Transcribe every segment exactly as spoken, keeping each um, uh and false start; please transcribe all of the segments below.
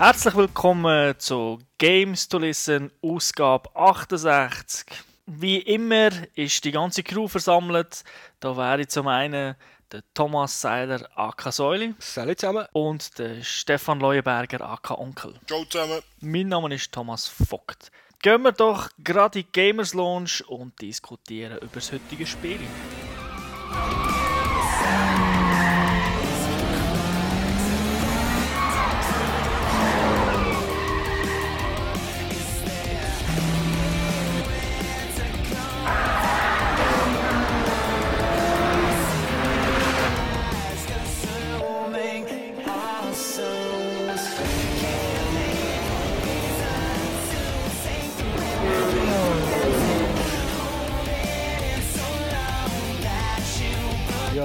Herzlich willkommen zu Games to Listen, Ausgabe achtundsechzig. Wie immer ist die ganze Crew versammelt. Da wäre zum einen der Thomas Seiler, aka Säuli. Salut zusammen. Und der Stefan Leuenberger, aka Onkel. Ciao zusammen. Mein Name ist Thomas Vogt. Gehen wir doch gerade in die Gamers Lounge und diskutieren über das heutige Spiel.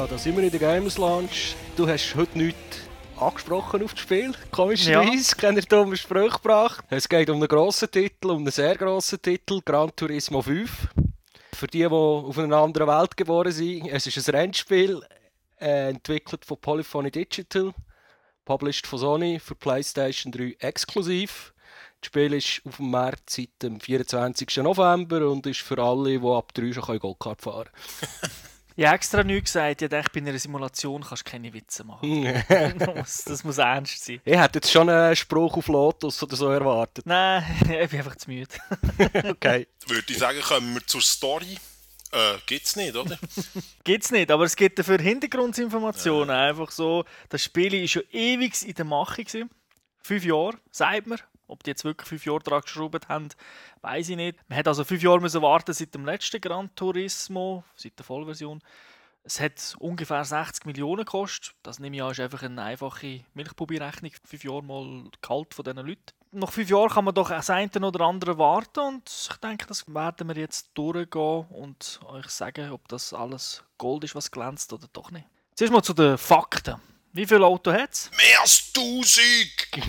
Da sind wir in der Games Lounge. Du hast heute nichts angesprochen auf das Spiel. Komischerweise, keine dummen Sprüche gebracht. Es geht um einen grossen Titel, um einen sehr grossen Titel, Gran Turismo fünf. Für die, die auf einer anderen Welt geboren sind, es ist ein Rennspiel, äh, entwickelt von Polyphony Digital, published von Sony, für PlayStation drei exklusiv. Das Spiel ist auf dem Markt seit dem vierundzwanzigsten November und ist für alle, die ab drei schon Go-Kart fahren können. Ich habe extra nichts gesagt, ich dachte, bei einer Simulation kannst du keine Witze machen. Das muss, das muss ernst sein. Ich hätte jetzt schon einen Spruch auf Lotus oder so erwartet. Nein, ich bin einfach zu müde. Okay. Würde ich sagen, kommen wir zur Story. Äh, gibt's nicht, oder? Gibt's nicht, aber es gibt dafür Hintergrundinformationen. Ja. Einfach so, das Spiel war schon ewig in der Mache. Fünf Jahre, sagt man. Ob die jetzt wirklich fünf Jahre dran geschraubt haben, weiß ich nicht. Man musste also fünf Jahre warten seit dem letzten Gran Turismo, seit der Vollversion. Es hat ungefähr sechzig Millionen gekostet. Das nehme ich an, ist einfach eine einfache Milchbubi-Rechnung. Fünf Jahre mal Gehalt von diesen Leuten. Nach fünf Jahren kann man doch das eine oder andere warten. Und ich denke, das werden wir jetzt durchgehen und euch sagen, ob das alles Gold ist, was glänzt oder doch nicht. Zuerst mal zu den Fakten. Wie viele Autos hat es? Mehr als tausend!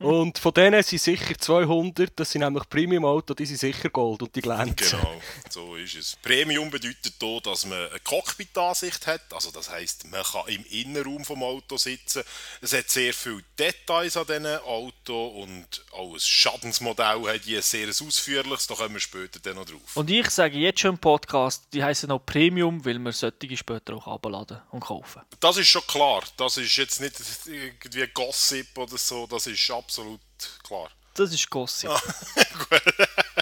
Und von denen sind sicher zweihundert, das sind nämlich Premium-Autos, die sind sicher Gold und die glänzen. Genau, so ist es. Premium bedeutet hier, dass man eine Cockpit-Ansicht hat, also das heisst, man kann im Innenraum vom Auto sitzen. Es hat sehr viele Details an diesen Autos und auch ein Schadensmodell hat hier ein sehr ausführliches, da kommen wir später dann noch drauf. Und ich sage jetzt schon im Podcast, die heissen auch Premium, weil wir solche später auch abladen und kaufen. Das ist schon klar, das ist jetzt nicht irgendwie Gossip oder so. Das ist absolut klar. Das ist Gossip. Ah,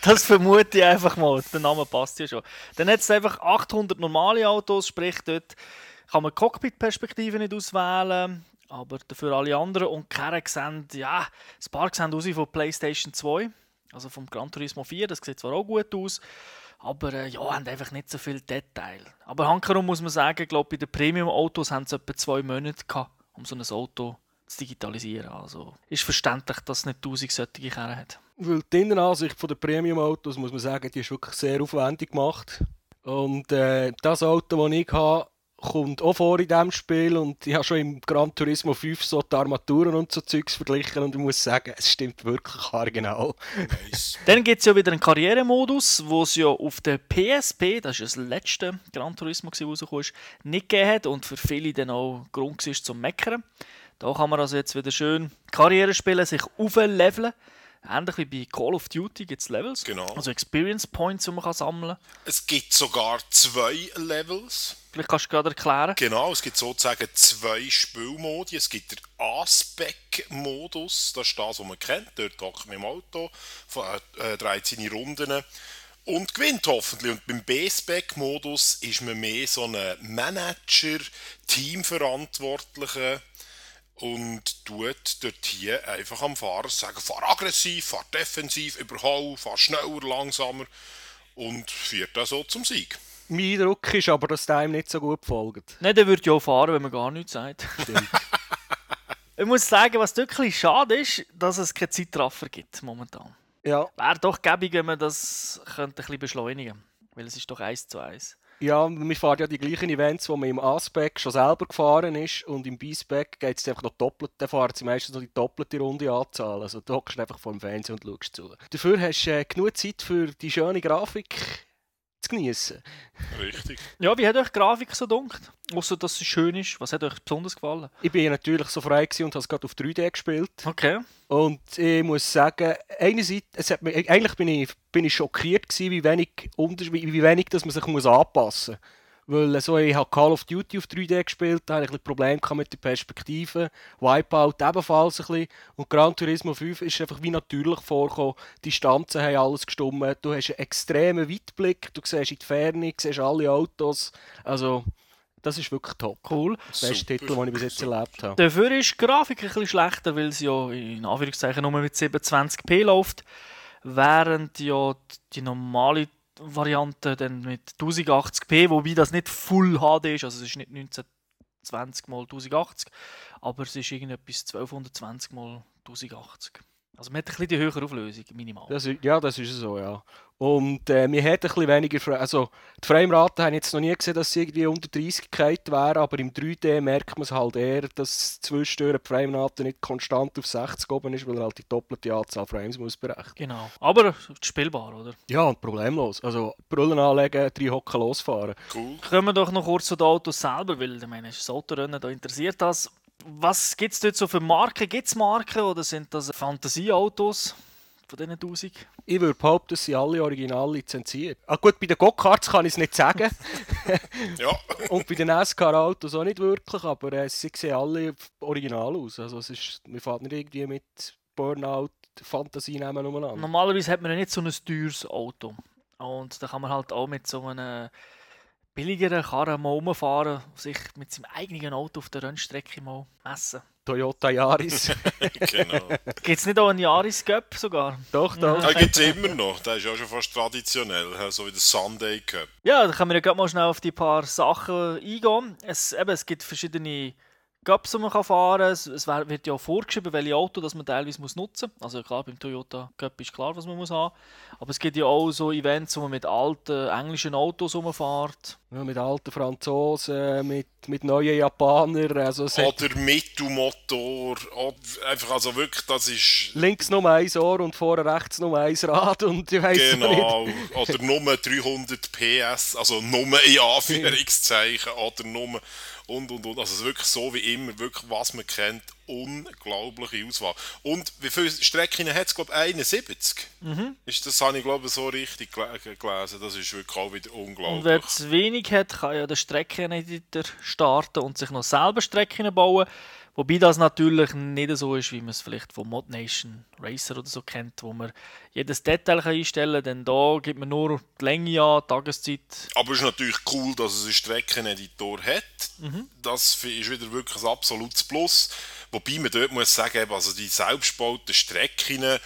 das vermute ich einfach mal. Der Name passt ja schon. Dann hat es einfach achthundert normale Autos, sprich dort kann man die Cockpit-Perspektive nicht auswählen, aber dafür alle anderen. Und Kerne sehen, ja, ein paar sehen aus wie von PlayStation zwei, also vom Gran Turismo vier. Das sieht zwar auch gut aus, aber äh, ja, haben einfach nicht so viel Detail. Aber hankerum muss man sagen, ich glaube, bei den Premium-Autos haben es etwa zwei Monate gehabt, um so ein Auto zu digitalisieren. Also ist verständlich, dass es nicht tausend solche Kerne hat. Weil die Innenansicht der Premium-Autos, muss man sagen, die ist wirklich sehr aufwendig gemacht. Und äh, das Auto, das ich habe, kommt auch vor in diesem Spiel. Und ich habe schon im Gran Turismo fünf so die Armaturen und so Zeugs verglichen. Und ich muss sagen, es stimmt wirklich haargenau. Nice. Dann gibt es ja wieder einen Karrieremodus, wo es ja auf der P S P, das war das letzte Gran Turismo, das rausgekommen ist, nicht gegeben hat und für viele dann auch Grund war zum Meckern. Da kann man also jetzt wieder schön Karriere spielen, sich aufleveln. Ähnlich wie bei Call of Duty gibt es Levels, genau. Also Experience Points, die man kann sammeln kann. Es gibt sogar zwei Levels. Vielleicht kannst du gerade erklären. Genau, es gibt sozusagen zwei Spielmodi. Es gibt den A-Spec-Modus, das ist das, was man kennt. Dort hockt man im Auto, dreht seine Runden und gewinnt hoffentlich. Und beim B-Spec-Modus ist man mehr so ein Manager, Teamverantwortlicher. Und tut dort hier einfach am Fahrer sagen, fahr aggressiv, fahr defensiv, überhau, fahr schneller, langsamer und führt das so zum Sieg. Mein Eindruck ist aber, dass der ihm nicht so gut folgt. Nein, der würde ja auch fahren, wenn man gar nichts sagt. Ich muss sagen, was wirklich schade ist, dass es keine Zeitraffer gibt momentan. Ja. Wäre doch gäbig, wenn man das könnte ein bisschen beschleunigen könnte, weil es ist doch eins zu eins. Ja, wir fahren ja die gleichen Events, wo man im A-Spec schon selber gefahren ist und im B-Spec geht es einfach noch doppelt. Dann fahren sie meistens noch die doppelte Runde anzahlen. Also du hockst einfach vor dem Fernseher und schaust zu. Dafür hast du äh, genug Zeit für die schöne Grafik zu genießen. Richtig. Ja, wie hat euch die Grafik so gedacht? Ausser, dass sie schön ist. Was hat euch besonders gefallen? Ich bin natürlich so frei gewesen und habe es gerade auf drei D gespielt. Okay. Und ich muss sagen, einerseits, es hat mich, eigentlich bin ich, bin ich schockiert gewesen, wie wenig, wie, wie wenig dass man sich muss anpassen muss. Weil so, ich habe Call of Duty auf drei D gespielt, da hatte ich ein Problem mit den Perspektiven, Wipeout ebenfalls ein bisschen. Und Gran Turismo fünf ist einfach wie natürlich vorgekommen, die Distanzen haben alles gestimmt, du hast einen extremen Weitblick, du siehst in die Ferne, du siehst alle Autos, also das ist wirklich top. Cool. Das beste Titel, den ich bis jetzt erlebt habe. Dafür ist die Grafik ein bisschen schlechter, weil sie ja in Anführungszeichen nur mit siebenhundertzwanzig p läuft, während ja die normale Variante dann mit tausendachtzig p, wobei das nicht Full H D ist, also es ist nicht neunzehnhundertzwanzig mal tausendachtzig, aber es ist irgendetwas zwölfhundertzwanzig mal tausendachtzig. Also man hat ein bisschen die höhere Auflösung, minimal. Das ist, ja, das ist so, ja. Und äh, wir hatten ein bisschen weniger Fra- also die Framerate haben jetzt noch nie gesehen, dass sie irgendwie unter dreißig gehalten wären, aber im drei D merkt man es halt eher, dass zwischendurch die Framerate nicht konstant auf sechzig oben ist, weil er halt die doppelte Anzahl Frames muss berechnen. Genau. Aber spielbar, oder? Ja, und problemlos. Also Brüllen anlegen, drei Hocken losfahren. Cool. Kommen wir doch noch kurz zu den Autos selber, weil ich meine, das Autorennen, da interessiert das. Was gibt es dort so für Marken? Gibt es Marken oder sind das Fantasieautos von diesen tausend? Ich würde behaupten, dass sie alle original lizenziert. Ah gut, bei den Go-Karts kann ich es nicht sagen. Ja. Und bei den NASCAR-Autos auch nicht wirklich, aber äh, sie sehen alle original aus. Also es ist, man fährt nicht irgendwie mit Burnout, Fantasienamen umeinander. Normalerweise hat man ja nicht so ein teures Auto. Und da kann man halt auch mit so einem billigeren Karren mal rumfahren, sich mit seinem eigenen Auto auf der Rennstrecke mal messen. Toyota Yaris. Genau. Gibt es nicht auch einen Yaris-Cup sogar? Doch, doch. Ja, gibt es immer noch. Der ist ja schon fast traditionell, so wie der Sunday Cup. Ja, da können wir ja gerade mal schnell auf die paar Sachen eingehen. Es, eben, es gibt verschiedene Cups, die man fahren kann. Es, es wird ja vorgeschrieben, welche Auto das man teilweise nutzen muss. Also klar, beim Toyota Cup ist klar, was man muss haben. Aber es gibt ja auch so Events, wo man mit alten englischen Autos rumfährt. Ja, mit alten Franzosen, mit, mit neuen Japanern. Also oder Mittelmotor. Einfach, also wirklich, das ist... Links nur ein Ohr und vorne rechts nur ein Rad. Und ich weiss genau. Nicht. Oder nur dreihundert P S. Also nur in Anführungszeichen. Oder nur... Und, und, und. Also es ist wirklich so wie immer, wirklich, was man kennt, unglaubliche Auswahl. Und wie viele Strecken hat es, glaube ich, einundsiebzig? Mhm. Ist das habe ich, glaube ich, so richtig gelesen. Das ist wirklich auch wieder unglaublich. Und wer zu wenig hat, kann ja den Streckeneditor starten und sich noch selber Strecken bauen. Wobei das natürlich nicht so ist, wie man es vielleicht von ModNation Racer oder so kennt, wo man jedes Detail einstellen kann, denn da gibt man nur die Länge an, die Tageszeit. Aber es ist natürlich cool, dass es einen Streckeneditor hat. Mhm. Das ist wieder wirklich ein absolutes Plus. Wobei man dort muss sagen, also die selbstgebauten Strecken können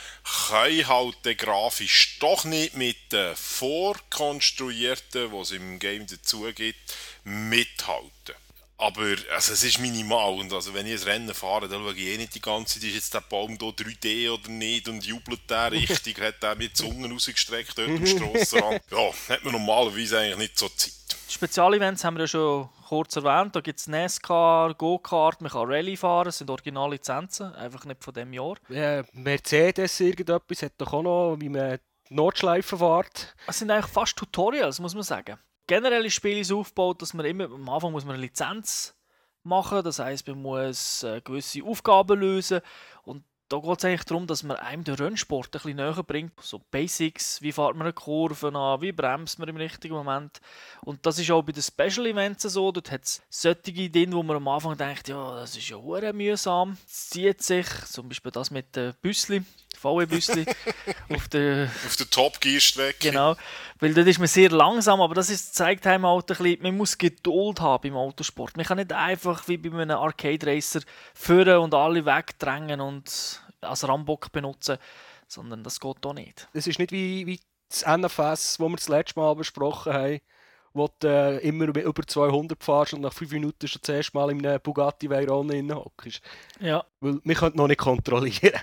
halt grafisch doch nicht mit den vorkonstruierten, die es im Game dazu gibt, mithalten. Aber also, es ist minimal und also, wenn ich ein Rennen fahre, dann schaue ich eh nicht die ganze Zeit, ist jetzt der Baum hier drei D oder nicht und jubelt der richtig, hat der mit Zungen rausgestreckt dort am Strassenrand. Ja, hat man normalerweise eigentlich nicht so Zeit. Spezialevents haben wir ja schon kurz erwähnt, da gibt es NASCAR, Go-Kart, man kann Rallye fahren, das sind originale Lizenzen, einfach nicht von diesem Jahr. Ja, Mercedes irgendetwas hat doch auch noch, wie man Nordschleife fährt. Es sind eigentlich fast Tutorials, muss man sagen. Generell ist Spiel so aufgebaut, dass man immer am Anfang muss man eine Lizenz machen muss. Das heisst, man muss gewisse Aufgaben lösen. Und da geht es eigentlich darum, dass man einem den Rennsport ein bisschen näher bringt. So Basics, wie fährt man eine Kurve an, wie bremst man im richtigen Moment. Und das ist auch bei den Special Events so. Dort hat es solche drin, wo man am Anfang denkt, ja, das ist ja sehr mühsam. Es zieht sich, zum Beispiel das mit den Büssli. V W-Büssli auf der auf der Top Gear Strecke. Genau, weil dort ist man sehr langsam, aber das ist, zeigt einem auch ein bisschen, man muss Geduld haben im Autosport. Man kann nicht einfach wie bei einem Arcade Racer führen und alle wegdrängen und als Rambock benutzen, sondern das geht doch nicht. Es ist nicht wie, wie das N F S, wo wir das letzte Mal besprochen haben, wo du äh, immer über zweihundert fährst und nach fünf Minuten schon das erste Mal in einem Bugatti Veyron hockst. Ja. Weil wir können noch nicht kontrollieren.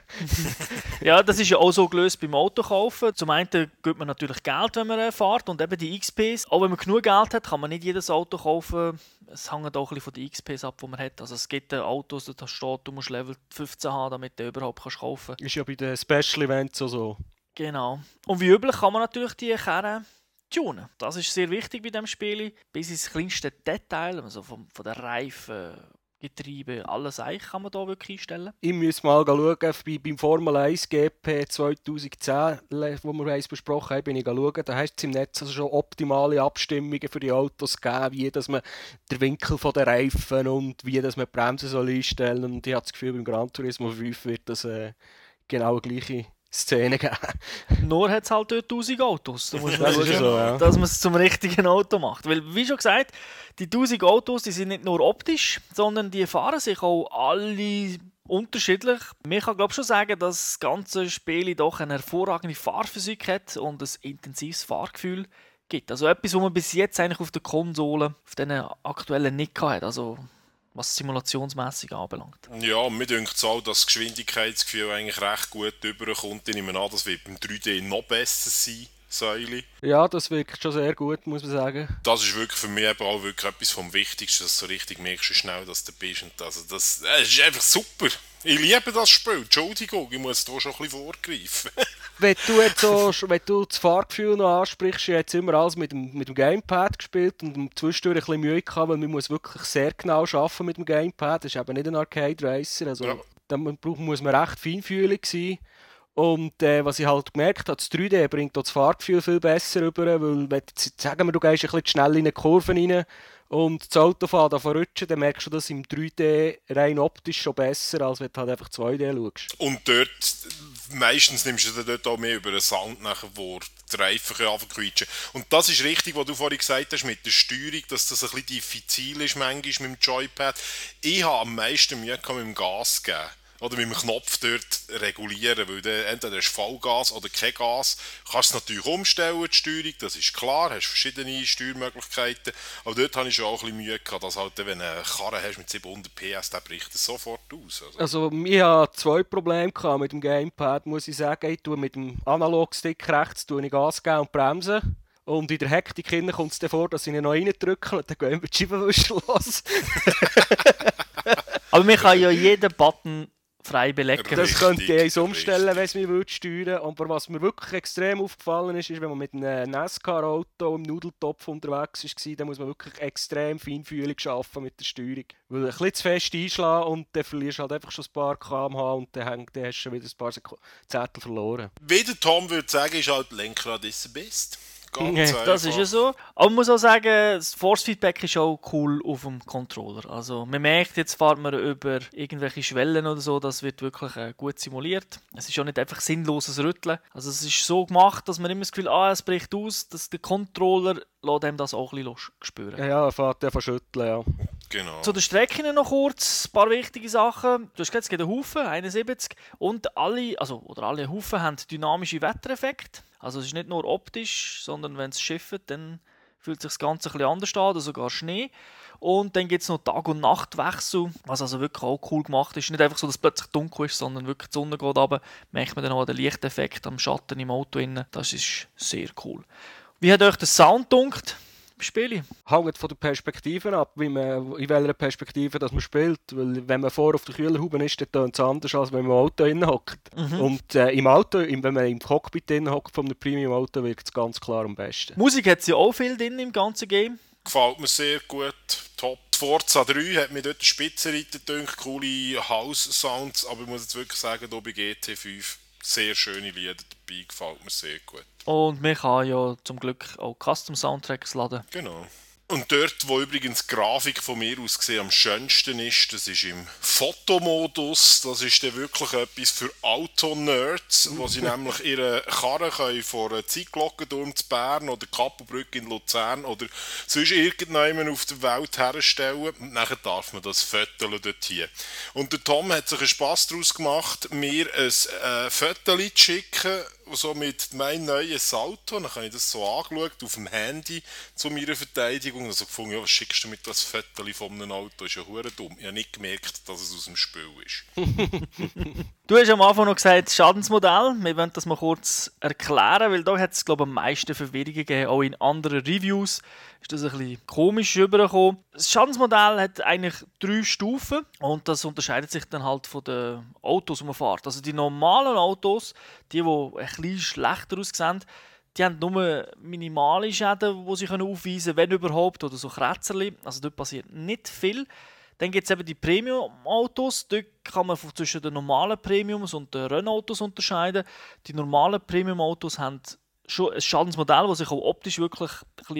Ja, das ist ja auch so gelöst beim Autokaufen. Zum einen gibt man natürlich Geld, wenn man äh, fährt und eben die X Ps. Auch wenn man genug Geld hat, kann man nicht jedes Auto kaufen. Es hängt auch ein bisschen von den X Ps ab, die man hat. Also es gibt äh, Autos, da steht, du musst Level fünfzehn haben, damit du überhaupt kannst kaufen kannst. Ist ja bei den Special Events so. Genau. Und wie üblich kann man natürlich die Karren tunen. Das ist sehr wichtig bei diesem Spiel. Bis ins kleinste Detail, also von, von den Reifen, Getriebe, alles eigentlich kann man hier wirklich einstellen. Ich muss mal schauen, bei, beim Formel eins G P zwanzig zehn, wo wir eins besprochen haben, bin ich schauen. Da hast du im Netz also schon optimale Abstimmungen für die Autos gegeben, wie dass man den Winkel der Reifen und wie dass man die Bremsen soll einstellen soll. Und ich habe das Gefühl, beim Gran Turismo fünf wird das äh, genau die gleiche Szene geben. Nur hat es halt dort tausend Autos. Da muss man schauen, so, ja. dass man es zum richtigen Auto macht. Weil, wie schon gesagt, die tausend Autos, die sind nicht nur optisch, sondern die fahren sich auch alle unterschiedlich. Man kann, glaube ich, schon sagen, dass das ganze Spiel doch eine hervorragende Fahrphysik hat und ein intensives Fahrgefühl gibt. Also etwas, was man bis jetzt eigentlich auf der Konsole, auf den aktuellen nicht hatte. Also was simulationsmässig anbelangt. Ja, mir denkt es auch, dass das Geschwindigkeitsgefühl eigentlich recht gut rüberkommt. Ich nehme an, das wird beim drei D noch besser sein, Säule. Ja, das wirkt schon sehr gut, muss man sagen. Das ist wirklich für mich eben auch wirklich etwas vom Wichtigsten, dass du so richtig merkst, wie schnell dass du bist. Und das, das, das ist einfach super. Ich liebe das Spiel. Entschuldigung, ich muss da schon ein bisschen vorgreifen. Wenn du, jetzt so, wenn du das Fahrgefühl noch ansprichst, ich habe jetzt immer alles mit dem, mit dem Gamepad gespielt und zwischendurch ein bisschen Mühe gehabt, weil man muss wirklich sehr genau arbeiten mit dem Gamepad. Das ist eben nicht ein Arcade-Racer, also ja. Da muss man recht feinfühlig sein. Und äh, was ich halt gemerkt habe, das drei D bringt das Fahrgefühl viel besser rüber, weil wenn, sagen wir, du gehst ein bisschen schnell in eine Kurve rein und das Auto fährt davon rutschen, dann merkst du das im drei D rein optisch schon besser, als wenn du halt einfach zwei D schaust. Und dort, meistens nimmst du dort auch mehr über den Sound nachher, wo die Reifen anfangen. Und das ist richtig, was du vorhin gesagt hast mit der Steuerung, dass das ein bisschen diffizil ist manchmal mit dem Joypad. Ich habe am meisten Mühe mit dem Gas gegeben. Oder mit dem Knopf dort regulieren, weil du entweder hast Vollgas oder kein Gas. Du kannst es natürlich umstellen, die Steuerung, das ist klar, du hast verschiedene Steuermöglichkeiten. Aber dort hatte ich schon auch ein bisschen Mühe gehabt, dass halt, wenn du eine Karre hast mit siebenhundert PS, dann bricht es sofort aus. Also, also ich hatte zwei Probleme mit dem Gamepad, muss ich sagen. Ich tue mit dem Analogstick rechts tue ich Gas geben und bremsen. Und in der Hektik kommt es dann vor, dass ich ihn noch reindrücke und dann gehen wir die Scheibenwischer los. Aber man kann ja jeden Button frei belecken. Das könnte ich eins umstellen, wenn es mich steuern würde. Aber was mir wirklich extrem aufgefallen ist, ist, wenn man mit einem NASCAR-Auto im Nudeltopf unterwegs war, dann muss man wirklich extrem feinfühlig arbeiten mit der Steuerung. Weil ein bisschen zu fest einschlagen und dann verlierst du halt einfach schon ein paar Kilometer pro Stunde und dann hast du schon wieder ein paar Sek- Zettel verloren. Wie der Tom würde sagen, ist halt Lenkrad ist das Beste. Ganz ja, das ist ja so. Aber man muss auch sagen, das Force-Feedback ist auch cool auf dem Controller. Also man merkt, jetzt fährt man über irgendwelche Schwellen oder so, das wird wirklich äh, gut simuliert. Es ist auch nicht einfach sinnloses Rütteln. Also es ist so gemacht, dass man immer das Gefühl hat, ah, es bricht aus, dass der Controller lässt einem das auch ein bisschen spüren. Ja, ja, er fährt einfach schütteln, ja. Genau. Zu den Strecken noch kurz ein paar wichtige Sachen. Du hast gesagt, es gibt einen Haufen, einundsiebzig, und alle, also, oder alle Haufen haben dynamische Wettereffekte. Also es ist nicht nur optisch, sondern wenn es schifft, dann fühlt sich das Ganze ein bisschen anders an, oder sogar Schnee. Und dann gibt es noch Tag- und Nachtwechsel, was also wirklich auch cool gemacht ist. Nicht einfach so, dass es plötzlich dunkel ist, sondern wirklich die Sonne geht runter. Merkt man dann auch den Lichteffekt am Schatten im Auto innen. Das ist sehr cool. Wie hat euch der Sound gedunkt? Spiele. Hängt von den Perspektiven ab, wie man, in welcher Perspektive dass man spielt. Weil wenn man vor auf der Kühlerhaube ist, dann tönt es anders, als wenn man im Auto drin hockt. Mhm. Und äh, im Auto, wenn man im Cockpit drin hockt, vom Premium-Auto, wirkt es ganz klar am besten. Musik hat es ja auch viel drin im ganzen Game. Gefällt mir sehr gut. Top. Forza drei hat mir dort Spitzenreiter gedacht, coole House-Sounds. Aber ich muss jetzt wirklich sagen, hier bei G T fünf sehr schöne Lieder dabei, gefällt mir sehr gut. Und man kann ja zum Glück auch Custom-Soundtracks laden. Genau. Und dort, wo übrigens die Grafik von mir aus gesehen am schönsten ist, das ist im Fotomodus. Das ist dann wirklich etwas für Auto-Nerds, wo sie nämlich ihre Karre können von Zeitglockenturm zu Bern oder Kapelbrücke in Luzern oder sonst irgendjemanden auf der Welt herstellen. Und dann darf man das föteln dort hier. Und der Tom hat sich einen Spass daraus gemacht, mir ein Föteli äh, zu schicken, so mit mein neues Auto, dann habe ich das so angeschaut auf dem Handy zu meiner Verteidigung, also gefunden, ja, was schickst du mit das Fötterchen von einem Auto, ist ja verdammt dumm. Ich habe nicht gemerkt, dass es aus dem Spiel ist. Du hast am Anfang noch gesagt, Schadensmodell, wir wollen das mal kurz erklären, weil da hat es, glaube ich, am meisten Verwirrungen gegeben, auch in anderen Reviews ist das ein bisschen komisch rübergekommen. Das Schadensmodell hat eigentlich drei Stufen und das unterscheidet sich dann halt von den Autos, die man fährt. Also die normalen Autos, die, die ein bisschen schlechter aussehen, Die haben nur minimale Schäden, die sie aufweisen können, wenn überhaupt, oder so Kratzerli. Also dort passiert nicht viel. Dann gibt es eben die Premium-Autos. Dort kann man zwischen den normalen Premiums und den Rennautos unterscheiden. Die normalen Premium-Autos haben schon ein Schadensmodell, das sich auch optisch wirklich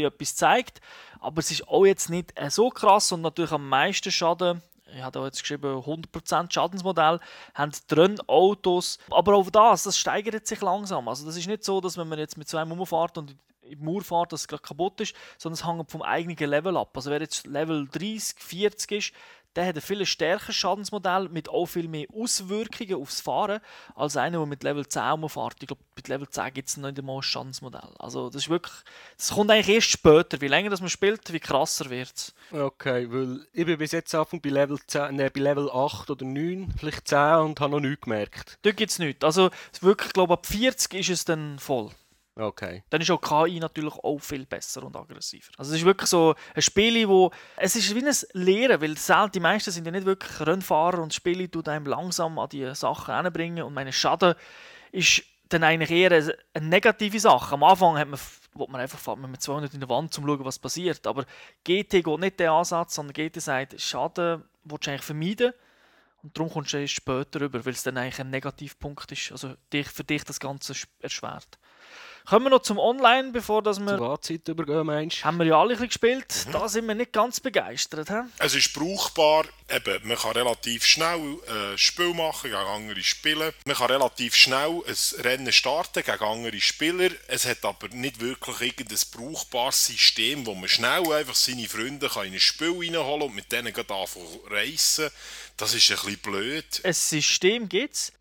etwas zeigt. Aber es ist auch jetzt nicht so krass und natürlich am meisten Schaden. Ich habe jetzt geschrieben, hundert Prozent Schadensmodell, haben drin Autos. Aber auch das, das steigert sich langsam. Also das ist nicht so, dass wenn man jetzt mit zwei Mauern fährt und in die Mauer fährt, dass es gerade kaputt ist, sondern es hängt vom eigenen Level ab. Also wer jetzt Level dreißig, vierzig ist, der hat ein viel stärkeres Schadensmodell mit auch viel mehr Auswirkungen aufs Fahren als einer, der mit Level zehn rumfährt. Ich glaube, mit Level zehn gibt es noch nicht einmal ein Schadensmodell. Also das ist wirklich, das kommt eigentlich erst später. Wie länger das man spielt, wie krasser wird es. Okay, weil ich bin bis jetzt bei Level, zehn, nee, bei Level acht oder neun, vielleicht zehn und habe noch nichts gemerkt. Dort gibt es nichts. Also wirklich, ich glaube, ab vierzig ist es dann voll. Okay. Dann ist auch K I natürlich auch viel besser und aggressiver. Also es ist wirklich so ein Spiel, wo es ist wie ein Lehren, weil die meisten sind ja nicht wirklich Rennfahrer und Spiele tut einem langsam an die Sachen hinbringen und meine Schaden ist dann eigentlich eher eine negative Sache. Am Anfang hat man, wo man einfach fährt, man mit zweihundert in der Wand, um zu schauen, was passiert. Aber G T geht nicht den Ansatz, sondern G T sagt, Schaden willst du eigentlich vermeiden. Und darum kommst du erst später rüber, weil es dann eigentlich ein Negativpunkt ist, also für dich das Ganze erschwert. Kommen wir noch zum Online, bevor dass wir... Zur Wahrzeit übergehen, meinst du? Haben wir ja alle ein bisschen gespielt. Mhm. Da sind wir nicht ganz begeistert. He? Es ist brauchbar. Eben, man kann relativ schnell ein Spiel machen gegen andere Spieler. Man kann relativ schnell ein Rennen starten gegen andere Spieler. Es hat aber nicht wirklich irgendein brauchbares System, wo man schnell einfach seine Freunde kann in ein Spiel reinholen und mit denen anfangen zu reisen. Das ist ein bisschen blöd. Ein System gibt es?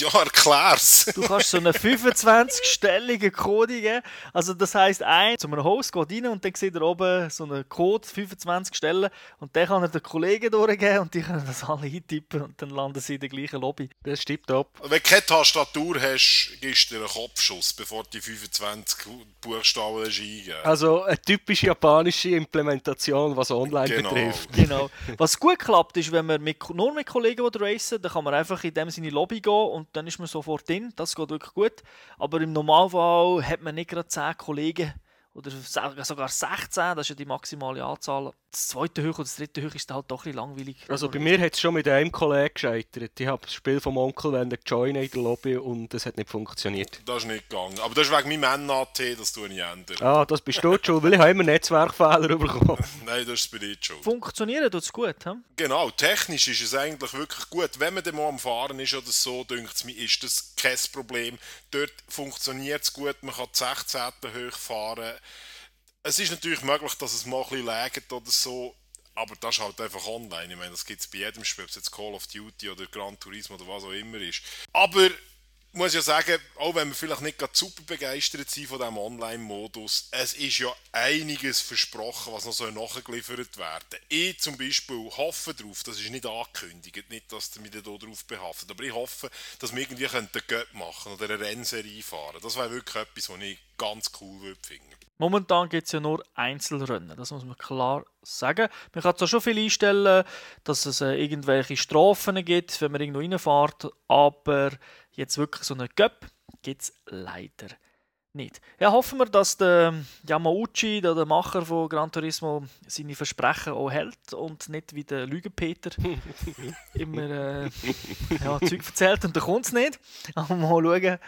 Ja, erklär's. Du kannst so eine fünfundzwanzig-stellige Code geben. Also das heisst, ein zu einem Host geht rein und dann sieht er oben so einen Code, fünfundzwanzig Stellen, und dann kann er den Kollegen durchgeben und die können das alle eintippen und dann landen sie in der gleichen Lobby. Das stimmt ab. Wenn du keine Tastatur hast, gibst du dir einen Kopfschuss, bevor du die fünfundzwanzig Buchstaben eingeben. Also eine typisch japanische Implementation, was online genau. betrifft. Genau. Was gut klappt, ist, wenn man mit, nur mit Kollegen racen, dann kann man einfach in dem seine Lobby gehen und dann ist man sofort drin. Das geht wirklich gut. Aber im Normalfall hat man nicht gerade zehn Kollegen oder sogar sechzehn, das ist ja die maximale Anzahl. Das zweite Höch oder das dritte Höch ist halt doch ein bisschen langweilig. Also bei mir hat es schon mit einem Kollegen gescheitert. Ich habe das Spiel vom Onkel joinen in der Lobby und es hat nicht funktioniert. Das ist nicht gegangen. Aber das ist wegen meinem N A T, das tue ich ändern. Ah, das bist du schon, weil ich habe immer Netzwerkfehler bekommen. Nein, das ist bei dir schon. Funktionieren tut es gut, he? Genau, technisch ist es eigentlich wirklich gut. Wenn man dann mal am Fahren ist oder so, denkt es mir, ist das kein Problem. Dort funktioniert es gut, man kann die sechzehn hoch fahren. Es ist natürlich möglich, dass es mal ein bisschen lägt oder so, aber das ist halt einfach online. Ich meine, das gibt es bei jedem Spiel, ob es jetzt Call of Duty oder Gran Turismo oder was auch immer ist. Aber muss ja sagen, auch wenn wir vielleicht nicht gerade super begeistert sind von diesem Online-Modus, es ist ja einiges versprochen, was noch nachgeliefert werden soll. Ich zum Beispiel hoffe darauf, das ist nicht angekündigt, nicht, dass ihr mich da drauf behaftet, aber ich hoffe, dass wir irgendwie einen Göt machen oder eine Rennserie fahren. Das wäre wirklich etwas, was ich ganz cool würde finden. Momentan gibt es ja nur Einzelrennen, das muss man klar sagen. Man kann zwar schon viel einstellen, dass es irgendwelche Strafen gibt, wenn man irgendwo reinfährt, aber jetzt wirklich so eine Göpp gibt es leider nicht. Ja, hoffen wir, dass der Yamaguchi, der Macher von Gran Turismo, seine Versprechen auch hält und nicht wie der Lügenpeter immer äh, ja, Zeug erzählt und dann kommt es nicht. Aber mal schauen.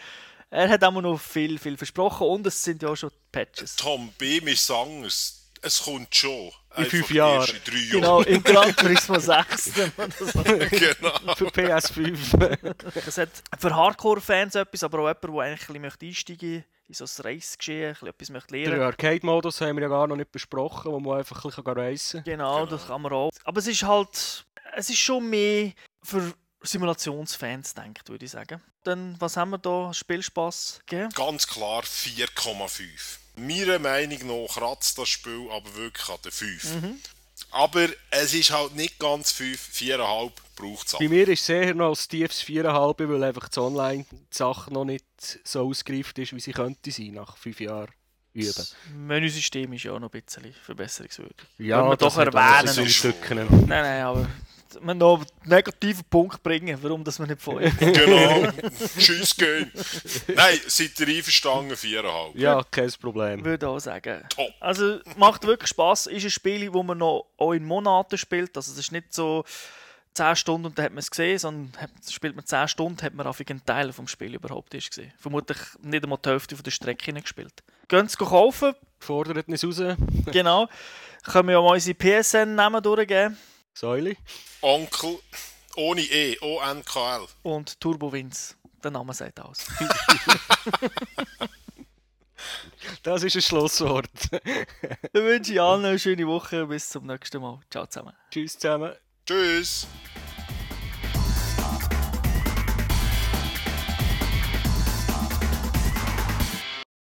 Er hat immer noch viel, viel versprochen und es sind ja auch schon Patches. Tom, bei mir ist es, es kommt schon. In fünf Jahren. In drei Jahren. Genau, im Gran Turismo sechs. Genau. Für P S fünf. Es hat für Hardcore-Fans etwas, aber auch jemand, der eigentlich ein bisschen einsteigen möchte in so ein Race-Geschehen, etwas möchte lernen. Den Arcade-Modus haben wir ja gar noch nicht besprochen, wo man einfach ein bisschen reisen kann. Genau, genau, das kann man auch. Aber es ist halt, es ist schon mehr für Simulationsfans denkt, würde ich sagen. Dann, was haben wir da? Spielspass gegeben? Ganz klar vier Komma fünf. Meiner Meinung nach kratzt das Spiel aber wirklich an der fünf. Mhm. Aber es ist halt nicht ganz fünf, viereinhalb braucht es. Bei mir ist es eher noch als tiefes viereinhalb, weil einfach die Online-Sache noch nicht so ausgereift ist, wie sie könnte sein nach fünf Jahren. Üben. Das Menüsystem ist ja auch noch ein bisschen verbesserungswürdig. Ja, das doch erwähnen. Nein, nein, aber man noch einen negativen Punkt bringen, warum das man nicht vorher. Genau, tschüss gehen. Nein, seid ihr einverstanden, viereinhalb. Ja, kein Problem. Würde auch sagen. Top. Also macht wirklich Spass, ist ein Spiel, das man noch auch in Monaten spielt, also es ist nicht so zehn Stunden und dann hat man es gesehen, sondern spielt man zehn Stunden, hat man auf einen Teil vom Spiel überhaupt erst gesehen. Vermutlich nicht einmal die Hälfte von der Strecke gespielt. Gehen Sie kaufen. Fordert nicht raus. Genau. Können wir ja mal unsere P S N-Namen durchgeben. Säuli. Onkel. Ohne E. O N K L. Und Turbo Vince. Der Name sagt alles. Das ist ein Schlusswort. Dann wünsche ich allen eine schöne Woche. Bis zum nächsten Mal. Ciao zusammen. Tschüss zusammen. Tschüss.